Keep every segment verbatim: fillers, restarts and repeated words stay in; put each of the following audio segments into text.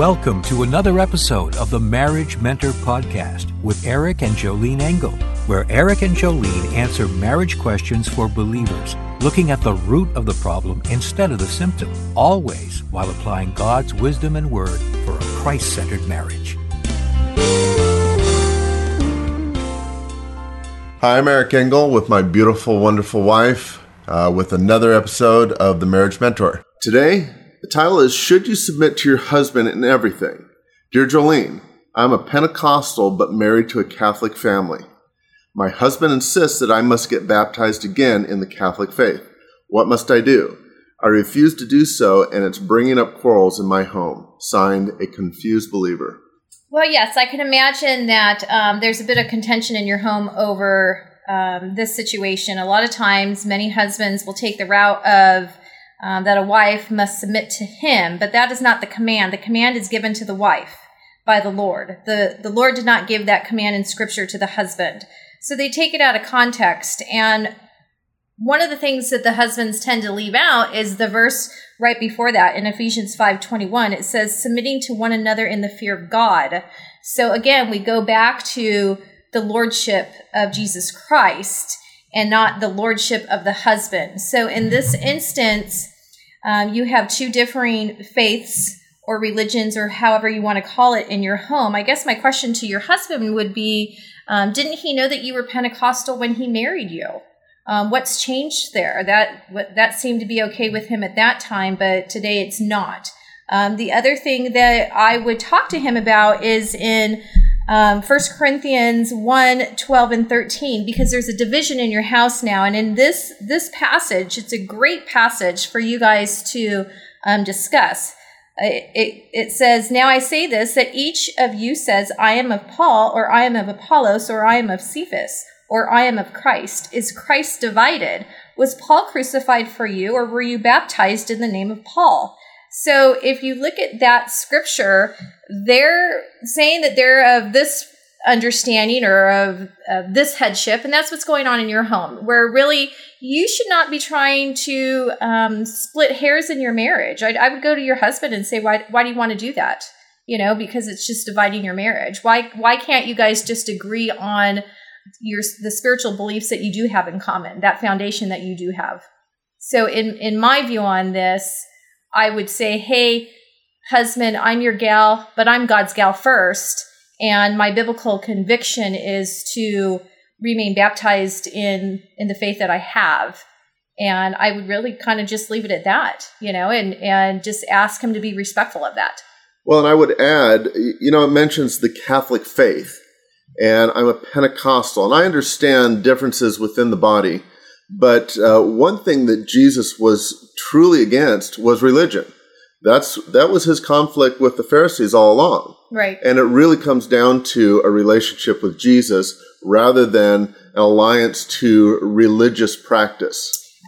Welcome to another episode of the Marriage Mentor Podcast with Eric and Jolene Engel, where Eric and Jolene answer marriage questions for believers, looking at the root of the problem instead of the symptom, always while applying God's wisdom and word for a Christ-centered marriage. Hi, I'm Eric Engel with my beautiful, wonderful wife uh, with another episode of the Marriage Mentor. Today, the title is, Should You Submit to Your Husband in Everything? Dear Jolene, I'm a Pentecostal but married to a Catholic family. My husband insists that I must get baptized again in the Catholic faith. What must I do? I refuse to do so, and it's bringing up quarrels in my home. Signed, a confused believer. Well, yes, I can imagine that um, there's a bit of contention in your home over um, this situation. A lot of times, many husbands will take the route of Um, that a wife must submit to him, but that is not the command. The command is given to the wife by the Lord. The the Lord did not give that command in Scripture to the husband. So they take it out of context. And one of the things that the husbands tend to leave out is the verse right before that in Ephesians five twenty-one. It says, submitting to one another in the fear of God. So again, we go back to the lordship of Jesus Christ and not the lordship of the husband. So in this instance, um, you have two differing faiths or religions or however you want to call it in your home. I guess my question to your husband would be, um, didn't he know that you were Pentecostal when he married you? Um, what's changed there? That what, that seemed to be okay with him at that time, but today it's not. Um, the other thing that I would talk to him about is in Um, First Corinthians one, twelve, and thirteen, because there's a division in your house now. And in this this passage, it's a great passage for you guys to um, discuss. It, it, it says, now I say this, that each of you says, I am of Paul, or I am of Apollos, or I am of Cephas, or I am of Christ. Is Christ divided? Was Paul crucified for you, or were you baptized in the name of Paul? So if you look at that scripture, they're saying that they're of this understanding or of, of this headship, and that's what's going on in your home, where really you should not be trying to um, split hairs in your marriage. I, I would go to your husband and say, why, why do you want to do that? You know, because it's just dividing your marriage. Why, why can't you guys just agree on your the spiritual beliefs that you do have in common, that foundation that you do have? So in, in my view on this, I would say, hey, husband, I'm your gal, but I'm God's gal first. And my biblical conviction is to remain baptized in, in the faith that I have. And I would really kind of just leave it at that, you know, and, and just ask him to be respectful of that. Well, and I would add, you know, it mentions the Catholic faith, and I'm a Pentecostal, and I understand differences within the body. But uh, one thing that Jesus was truly against was religion. That's that was his conflict with the Pharisees all along. Right. And it really comes down to a relationship with Jesus rather than an alliance to religious practice.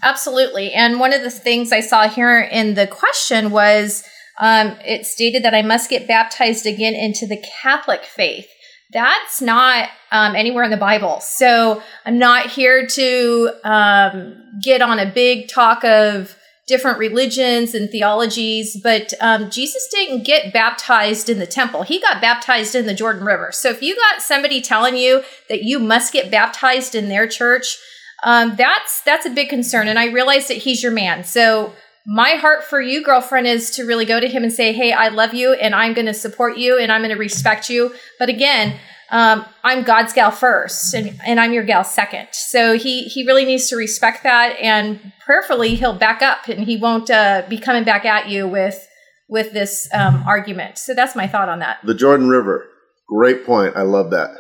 Absolutely. And one of the things I saw here in the question was um, it stated that I must get baptized again into the Catholic faith. That's not um, anywhere in the Bible. So I'm not here to um, get on a big talk of different religions and theologies, but um, Jesus didn't get baptized in the temple. He got baptized in the Jordan River. So if you got somebody telling you that you must get baptized in their church, um, that's that's a big concern. And I realize that he's your man. So my heart for you, girlfriend, is to really go to him and say, hey, I love you, and I'm going to support you, and I'm going to respect you. But again, um, I'm God's gal first, and, and I'm your gal second. So he he really needs to respect that, and prayerfully, he'll back up, and he won't uh, be coming back at you with, with this um, argument. So that's my thought on that. The Jordan River. Great point. I love that.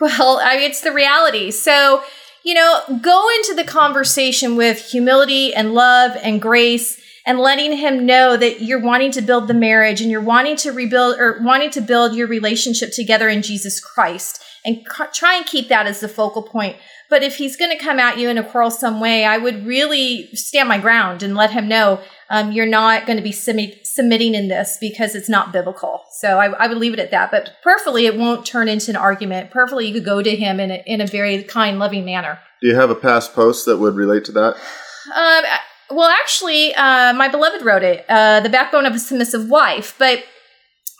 Well, I mean, it's the reality. So, you know, go into the conversation with humility and love and grace, and letting him know that you're wanting to build the marriage and you're wanting to rebuild or wanting to build your relationship together in Jesus Christ, and c- try and keep that as the focal point. But if he's going to come at you in a quarrelsome way, I would really stand my ground and let him know um, you're not going to be sumi- submitting in this because it's not biblical. So I, I would leave it at that. But prayerfully, it won't turn into an argument. Prayerfully, you could go to him in a, in a very kind, loving manner. Do you have a past post that would relate to that? Um. I- Well, actually, uh, my beloved wrote it, uh, The Backbone of a Submissive Wife. But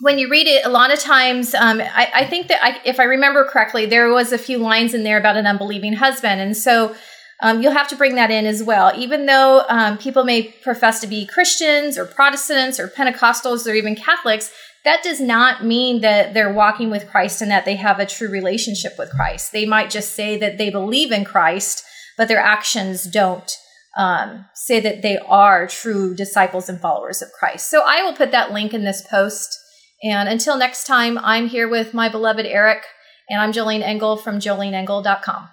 when you read it, a lot of times, um, I, I think that I, if I remember correctly, there was a few lines in there about an unbelieving husband. And so um, you'll have to bring that in as well. Even though um, people may profess to be Christians or Protestants or Pentecostals or even Catholics, that does not mean that they're walking with Christ and that they have a true relationship with Christ. They might just say that they believe in Christ, but their actions don't um, say that they are true disciples and followers of Christ. So I will put that link in this post. And until next time, I'm here with my beloved Eric, and I'm Jolene Engel from jolene engel dot com.